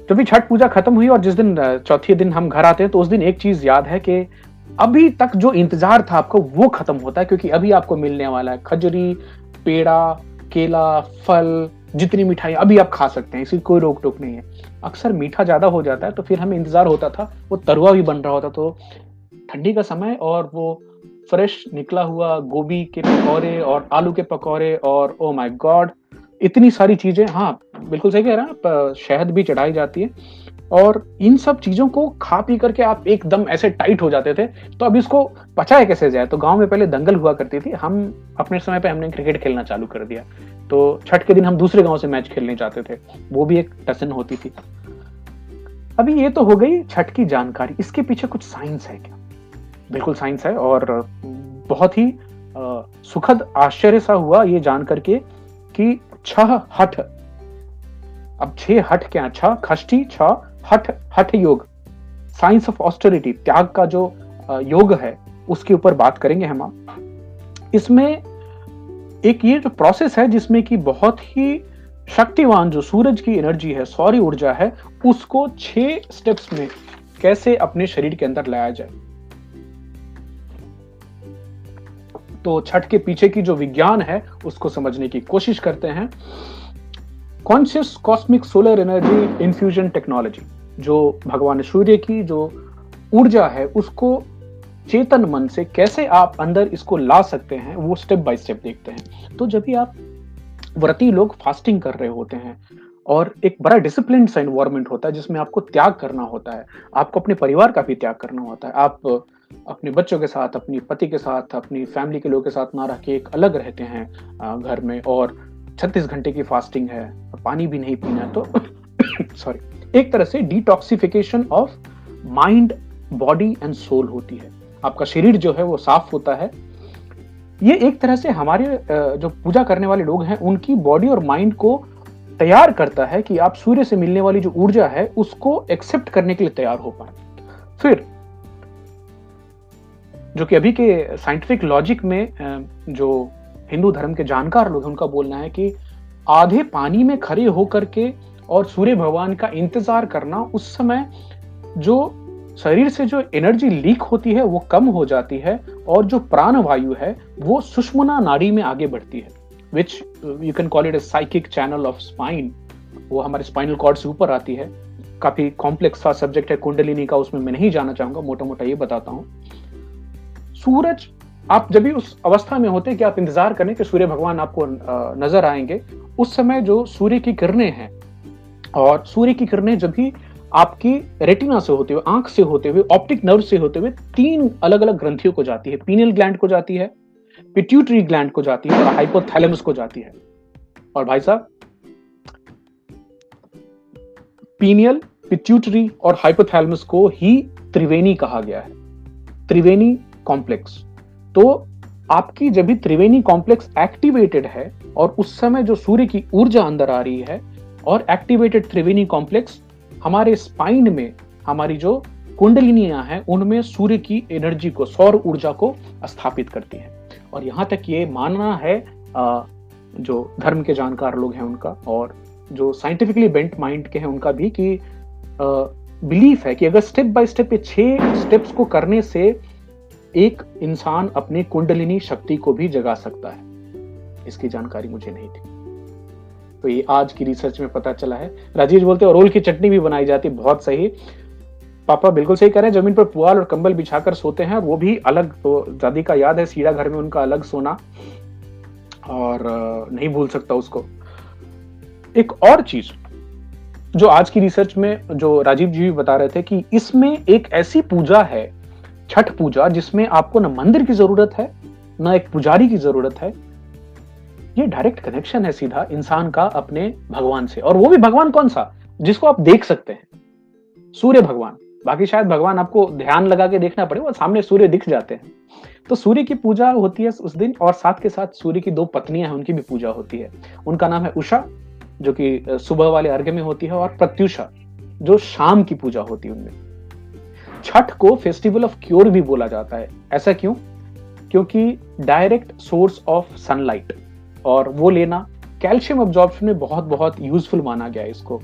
जब भी छठ पूजा खत्म हुई और जिस दिन चौथे दिन हम घर आते हैं, तो उस दिन एक चीज याद है कि अभी तक जो इंतजार था आपको वो खत्म होता है, क्योंकि अभी आपको मिलने वाला है खजूरी, पेड़ा, केला, फल, जितनी मिठाई अभी आप खा सकते हैं, इसकी कोई रोक टोक नहीं है। अक्सर मीठा ज्यादा हो जाता है, तो फिर हमें इंतजार होता था, वो तरुआ भी बन रहा होता, तो ठंडी का समय और वो फ्रेश निकला हुआ गोभी के पकौड़े और आलू के पकौड़े और ओ माय गॉड इतनी सारी चीजें। हाँ बिल्कुल सही कह रहे हैं आप, शहद भी चढ़ाई जाती है। और इन सब चीजों को खा पी करके आप एकदम ऐसे टाइट हो जाते थे, तो अब इसको पचाया कैसे जाए। तो गांव में पहले दंगल हुआ करती थी, हम अपने समय पे हमने क्रिकेट खेलना चालू कर दिया, तो छठ के दिन हम दूसरे गांव से मैच खेलने जाते थे, वो भी एक टसन होती थी। अभी ये तो हो गई छठ की जानकारी, इसके पीछे कुछ साइंस है क्या? बिल्कुल साइंस है, और बहुत ही सुखद आश्चर्य सा हुआ ये जान करके कि छह हठ, अब छह हठ क्या, छह खष्टी, छह हठ, हठ योग, साइंस ऑफ ऑस्टेरिटी, त्याग का जो योग है उसके ऊपर बात करेंगे हम। इसमें एक ये जो प्रोसेस है जिसमें कि बहुत ही शक्तिवान जो सूरज की एनर्जी है, सौर ऊर्जा है, उसको 6 स्टेप्स में कैसे अपने शरीर के अंदर लाया जाए। तो छठ के पीछे की जो विज्ञान है उसको समझने की कोशिश करते हैं। Conscious cosmic solar energy infusion technology, जो भगवान सूर्य की जो ऊर्जा है उसको चेतन मन से कैसे आप अंदर इसको ला सकते हैं, वो स्टेप बाय स्टेप देखते हैं। तो जब भी आप व्रती लोग फास्टिंग कर रहे होते हैं और एक बड़ा डिसिप्लिन सा एनवायरनमेंट होता है जिसमें आपको त्याग करना होता है, आपको अपने परिवार का भी त्याग करना होता है। आप अपने बच्चों के साथ, अपने पति के साथ, अपनी फैमिली के लोगों के साथ ना रह के एक अलग रहते हैं घर में, और 36 घंटे की फास्टिंग है, पानी भी नहीं पीना। तो सॉरी, एक तरह से detoxification of mind, body and soul होती है। आपका शरीर जो है वो साफ होता है। ये एक तरह से हमारे जो पूजा करने वाले लोग हैं उनकी बॉडी और माइंड को तैयार करता है कि आप सूर्य से मिलने वाली जो ऊर्जा है उसको एक्सेप्ट करने के लिए तैयार हो पाए। फिर जो कि अभी के साइंटिफिक लॉजिक में जो हिंदू धर्म के जानकार लोग हैं उनका बोलना है कि आधे पानी में खड़े होकर के और सूर्य भगवान का इंतजार करना, उस समय जो शरीर से जो एनर्जी लीक होती है वो कम हो जाती है और जो प्राण वायु है वो सुषुम्ना नाड़ी में आगे बढ़ती है, which you can call it a psychic channel of spine. वो हमारे स्पाइनल कॉर्ड से ऊपर आती है। काफी कॉम्प्लेक्स सा सब्जेक्ट है कुंडलिनी का, उसमें मैं नहीं जाना चाहूंगा, मोटा मोटा ये बताता हूँ। सूरज आप जब भी उस अवस्था में होते हैं कि आप इंतजार करें कि सूर्य भगवान आपको नजर आएंगे, उस समय जो सूर्य की किरणें हैं, और सूर्य की किरणें जब भी आपकी रेटिना से होते हुए, आंख से होते हुए, ऑप्टिक नर्व से होते हुए तीन अलग अलग ग्रंथियों को जाती है, पीनियल ग्लैंड को जाती है, पिट्यूटरी ग्लैंड को जाती है और हाइपोथैलेमस को जाती है। और भाई साहब, पीनियल, पिट्यूटरी और हाइपोथैलेमस को ही त्रिवेणी कहा गया है, त्रिवेणी कॉम्प्लेक्स। तो आपकी जब भी त्रिवेणी कॉम्प्लेक्स एक्टिवेटेड है और उस समय जो सूर्य की ऊर्जा अंदर आ रही है, और एक्टिवेटेड त्रिवेणी कॉम्प्लेक्स हमारे स्पाइन में, हमारी जो कुंडलिनियां हैं उनमें सूर्य की एनर्जी को, सौर ऊर्जा को स्थापित करती है। और यहाँ तक ये मानना है जो धर्म के जानकार लोग हैं उनका, और जो साइंटिफिकली बेंट माइंड के हैं उनका भी, कि बिलीफ है कि अगर स्टेप बाय स्टेप ये 6 स्टेप्स को करने से एक इंसान अपने कुंडलिनी शक्ति को भी जगा सकता है। इसकी जानकारी मुझे नहीं थी, तो ये आज की रिसर्च में पता चला है। राजेश बोलते हैं रोल की चटनी भी बनाई जाती है, बहुत सही पापा, बिल्कुल सही कह रहे हैं। जमीन पर पुआल और कंबल बिछाकर सोते हैं, वो भी अलग। तो दादी का याद है सीढ़ा घर में उनका अलग सोना, और नहीं भूल सकता उसको। एक और चीज जो आज की रिसर्च में जो राजीव जी भी बता रहे थे कि इसमें एक ऐसी पूजा है छठ पूजा जिसमें आपको ना मंदिर की जरूरत है ना एक पुजारी की जरूरत है। ये डायरेक्ट कनेक्शन है सीधा इंसान का अपने भगवान से, और वो भी भगवान कौन सा जिसको आप देख सकते हैं, सूर्य भगवान। बाकी शायद भगवान आपको ध्यान लगा के देखना पड़े, वो सामने सूर्य दिख जाते हैं। तो सूर्य की पूजा होती है उस दिन, और साथ के साथ सूर्य की 2 पत्नियां हैं उनकी भी पूजा होती है। उनका नाम है उषा जो कि सुबह वाले अर्घ्य में होती है, और प्रत्युषा जो शाम की पूजा होती है उनमें। छठ को फेस्टिवल ऑफ क्योर भी बोला जाता है। ऐसा क्यों? क्योंकि डायरेक्ट सोर्स ऑफ सनलाइट और वो लेना कैल्शियम एब्जॉर्प्शन में बहुत बहुत यूजफुल माना गया है इसको।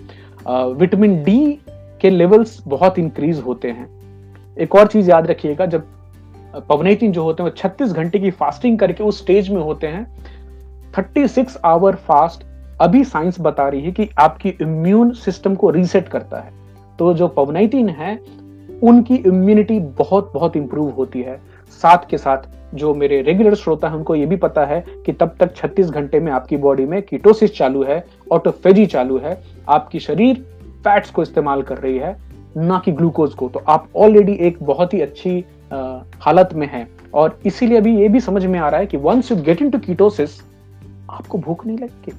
विटामिन डी के लेवल्स बहुत इंक्रीज होते हैं। एक और चीज याद रखिएगा, जब पवनैतिन जो होते हैं वो 36 घंटे की फास्टिंग करके उस स्टेज में होते हैं, 36 आवर फास्ट अभी साइंस बता रही है कि आपकी इम्यून सिस्टम को रीसेट करता है। तो जो पवनैतिन है उनकी इम्यूनिटी बहुत बहुत इंप्रूव होती है। साथ के साथ जो मेरे रेगुलर श्रोता हैं उनको ये भी पता है कि तब तक 36 घंटे में आपकी बॉडी में कीटोसिस चालू है, ऑटोफेजी चालू है, आपकी शरीर फैट्स को इस्तेमाल कर रही है ना कि ग्लूकोज को। तो आप ऑलरेडी एक बहुत ही अच्छी हालत में हैं, और इसीलिए अभी ये भी समझ में आ रहा है कि once you get into ketosis आपको भूख नहीं लगती,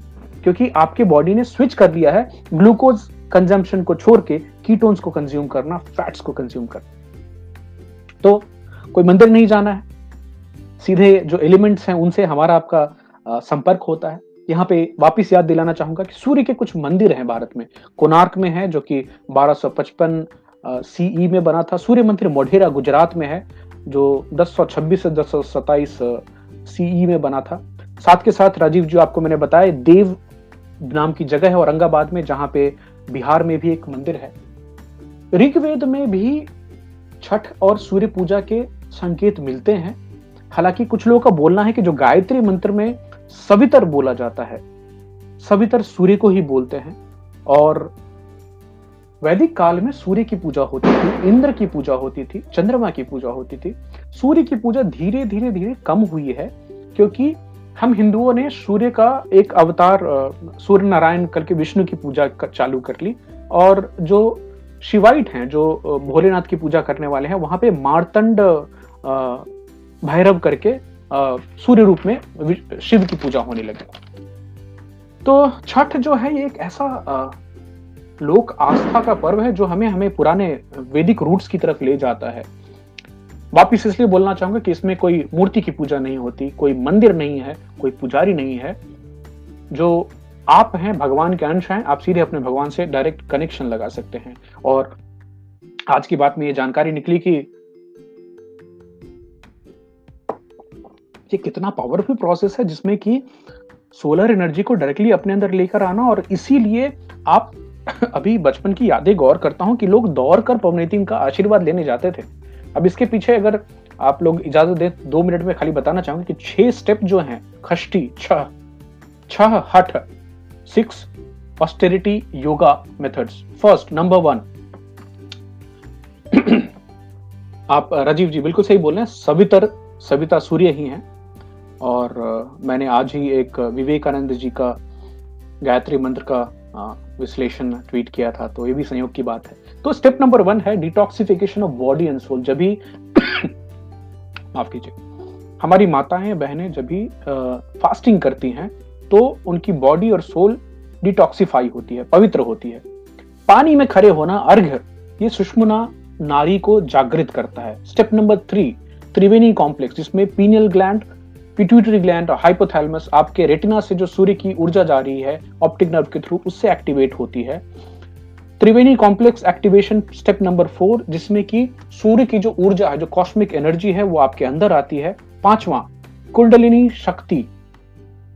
क्योंकि आपके बॉडी ने स्विच कर लिया है ग्लूकोज कंजम्पशन को छोड़ के कीटोन्स को कंज्यूम करना, फैट्स को कंज्यूम करना। तो कोई मंदिर नहीं जाना है, सीधे जो एलिमेंट्स हैं उनसे हमारा आपका संपर्क होता है। यहाँ पे वापस याद दिलाना चाहूंगा कि सूर्य के कुछ मंदिर हैं भारत में। कोनार्क में है जो कि 1255 सीई में बना था सूर्य मंदिर। मोढेरा गुजरात में है जो 1026 से 1027 सीई में बना था। साथ के साथ राजीव जी आपको मैंने बताया देव नाम की जगह है औरंगाबाद में, जहाँ पे बिहार में भी एक मंदिर है। ऋग्वेद में भी छठ और सूर्य पूजा के संकेत मिलते हैं। हालांकि कुछ लोगों का बोलना है कि जो गायत्री मंत्र में सवितर बोला जाता है, सवितर सूर्य को ही बोलते हैं, और वैदिक काल में सूर्य की पूजा होती थी, इंद्र की पूजा होती थी, चंद्रमा की पूजा होती थी। सूर्य की पूजा धीरे धीरे धीरे कम हुई है, क्योंकि हम हिंदुओं ने सूर्य का एक अवतार सूर्य नारायण करके विष्णु की पूजा चालू कर ली, और जो शिवाइट हैं जो भोलेनाथ की पूजा करने वाले हैं वहां पे मार्तंड भैरव करके सूर्य रूप में शिव की पूजा होने लगी। तो छठ जो है ये एक ऐसा लोक आस्था का पर्व है जो हमें पुराने वैदिक रूट्स की तरफ ले जाता है। वापिस इसलिए बोलना चाहूंगा कि इसमें कोई मूर्ति की पूजा नहीं होती, कोई मंदिर नहीं है, कोई पुजारी नहीं है। जो आप हैं भगवान के अंश हैं, आप सीधे अपने भगवान से डायरेक्ट कनेक्शन लगा सकते हैं। और आज की बात में ये जानकारी निकली कि ये कितना पावरफुल प्रोसेस है जिसमें कि सोलर एनर्जी को डायरेक्टली अपने अंदर लेकर आना। और इसीलिए आप अभी बचपन की यादें गौर करता हूँ कि लोग दौड़ कर पवनीति का आशीर्वाद लेने जाते थे। अब इसके पीछे अगर आप लोग इजाजत दें 2 मिनट में खाली बताना चाहूंगा कि 6 स्टेप जो हैं, खष्टी, छह हठ, 6 austerity yoga methods. First, number 1, आप राजीव जी बिल्कुल सही बोल रहे हैं, सविता सूर्य ही हैं। और मैंने आज ही एक विवेकानंद जी का गायत्री मंत्र का विश्लेषण ट्वीट किया था, तो ये भी संयोग की बात है। तो स्टेप नंबर 1 है detoxification of body and soul. जब भी माफ कीजिए, हमारी माताएं बहनें जब भी फास्टिंग करती हैं तो उनकी बॉडी और सोल डिटॉक्सिफाई होती है, पवित्र होती है। पानी में खड़े होना, अर्घ्य, ये सुषुम्ना नाड़ी को जागृत करता है। स्टेप नंबर 3, त्रिवेणी कॉम्प्लेक्स, जिसमें पीनियल ग्लैंड, पिट्यूटरी ग्लैंड और हाइपोथैलेमस, आपके रेटिना से जो सूर्य की ऊर्जा जा रही है ऑप्टिक नर्व के थ्रू, उससे एक्टिवेट होती है। त्रिवेणी कॉम्प्लेक्स activation step number 4, जिसमें कि सूर्य की जो ऊर्जा है, जो कॉस्मिक एनर्जी है, वो आपके अंदर आती है। 5वां, कुंडलिनी शक्ति,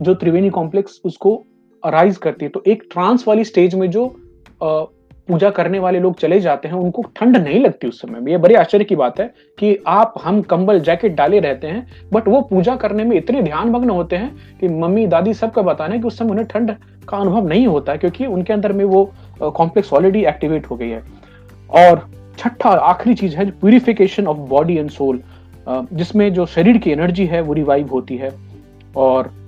जो त्रिवेणी कॉम्प्लेक्स उसको अराइज करती है। तो एक ट्रांस वाली स्टेज में जो पूजा करने वाले लोग चले जाते हैं, उनको ठंड नहीं लगती उस समय। ये बड़े आश्चर्य की बात है कि आप हम कंबल जैकेट डाले रहते हैं, बट वो पूजा करने में इतने ध्यान भग्न होते हैं कि मम्मी दादी सबका बताना है कि उस समय उन्हें ठंड का अनुभव नहीं होता, क्योंकि उनके अंदर में वो कॉम्प्लेक्स ऑलरेडी एक्टिवेट हो गई है। और छठा, आखिरी चीज है purification of body and soul, जिसमें जो शरीर की एनर्जी है वो रिवाइव होती है। और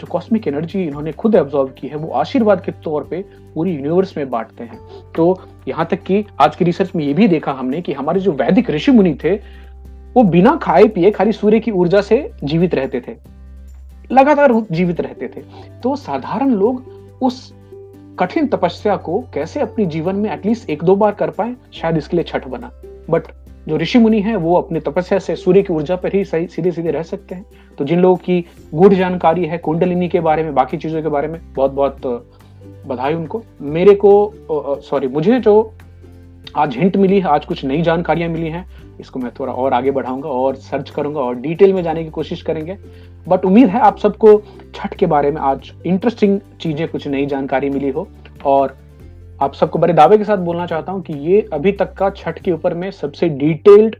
जो कॉस्मिक एनर्जी इन्होंने खुद एब्जॉर्व की है, वो आशीर्वाद के तौर पे पूरी यूनिवर्स में बांटते हैं। तो यहाँ तक कि आज की रिसर्च में ये भी देखा हमने कि हमारे जो वैदिक ऋषि मुनि थे, वो बिना खाए पिए खाली सूर्य की ऊर्जा से जीवित रहते थे, लगातार जीवित रहते थे। तो साधारण लोग उस कठिन तपस्या को कैसे अपने जीवन में एटलीस्ट 1-2 बार कर पाए, शायद इसके लिए छठ बना। बट जो ऋषि मुनि हैं वो अपनी तपस्या से सूर्य की ऊर्जा पर ही सही सीधे सीधे रह सकते हैं। तो जिन लोगों की गूढ़ जानकारी है कुंडलिनी के बारे में, बाकी चीजों के बारे में, बहुत बहुत बधाई उनको। मुझे जो आज हिंट मिली है, आज कुछ नई जानकारियां मिली हैं, इसको मैं थोड़ा और आगे बढ़ाऊंगा और सर्च करूंगा और डिटेल में जाने की कोशिश करेंगे। बट उम्मीद है आप सबको छठ के बारे में आज इंटरेस्टिंग चीजें, कुछ नई जानकारी मिली हो। और आप सबको बड़े दावे के साथ बोलना चाहता हूं कि ये अभी तक का छठ के ऊपर में सबसे डिटेल्ड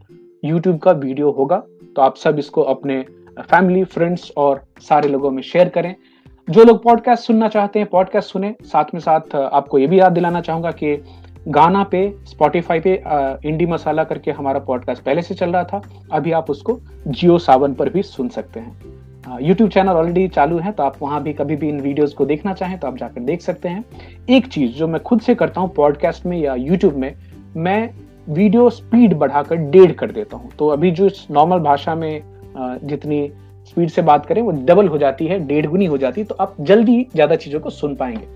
YouTube का वीडियो होगा। तो आप सब इसको अपने फैमिली, फ्रेंड्स और सारे लोगों में शेयर करें। जो लोग पॉडकास्ट सुनना चाहते हैं, पॉडकास्ट सुने। साथ में साथ आपको ये भी याद दिलाना चाहूंगा कि गाना पे, स्पॉटिफाई पे इंडी मसाला करके हमारा पॉडकास्ट पहले से चल रहा था, अभी आप उसको जियो सावन पर भी सुन सकते हैं। YouTube चैनल ऑलरेडी चालू है, तो आप वहां भी कभी भी इन वीडियोस को देखना चाहें तो आप जाकर देख सकते हैं। एक चीज जो मैं खुद से करता हूं पॉडकास्ट में या YouTube में, मैं वीडियो स्पीड बढ़ाकर 1.5 कर देता हूं। तो अभी जो नॉर्मल भाषा में जितनी स्पीड से बात करें वो डबल हो जाती है, 1.5 गुनी हो जाती है, तो आप जल्दी ज्यादा चीजों को सुन पाएंगे।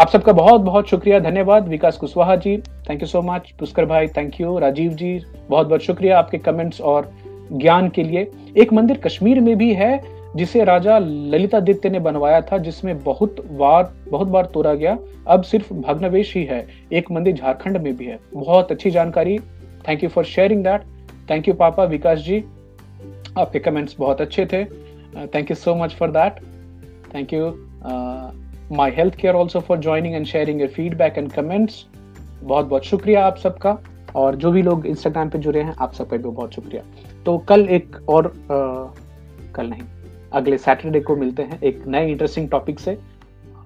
आप सबका बहुत बहुत शुक्रिया, धन्यवाद। Vikas Kushwaha ji, thank you so much. Pushkar भाई, थैंक यू। राजीव जी, बहुत बहुत शुक्रिया आपके कमेंट्स और ज्ञान के लिए। एक मंदिर कश्मीर में भी है जिसे राजा ललितादित्य ने बनवाया था, जिसमें बहुत बार तोड़ा गया, अब सिर्फ भग्नावशेष ही है। एक मंदिर झारखंड में भी है। बहुत अच्छी जानकारी, thank you for sharing that. Thank you पापा विकास जी, आपके कमेंट्स बहुत अच्छे थे, thank you so much for that. Thank you my health care also for joining and sharing your feedback and comments. बहुत बहुत शुक्रिया आप सबका। और जो भी लोग इंस्टाग्राम पे जुड़े हैं, आप सबका भी बहुत शुक्रिया। तो कल एक और अगले सैटरडे को मिलते हैं एक नए इंटरेस्टिंग टॉपिक से।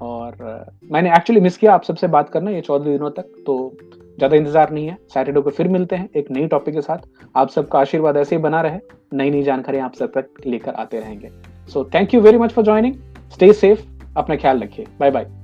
और मैंने एक्चुअली मिस किया आप सबसे बात करना ये 14 दिनों तक, तो ज़्यादा इंतजार नहीं है। सैटरडे को फिर मिलते हैं एक नई टॉपिक के साथ। आप सबका आशीर्वाद ऐसे ही बना रहे, नई नई जानकारियाँ आप सब तक लेकर आते रहेंगे। So thank you very much for joining. Stay safe, अपना ख्याल रखिए। Bye bye.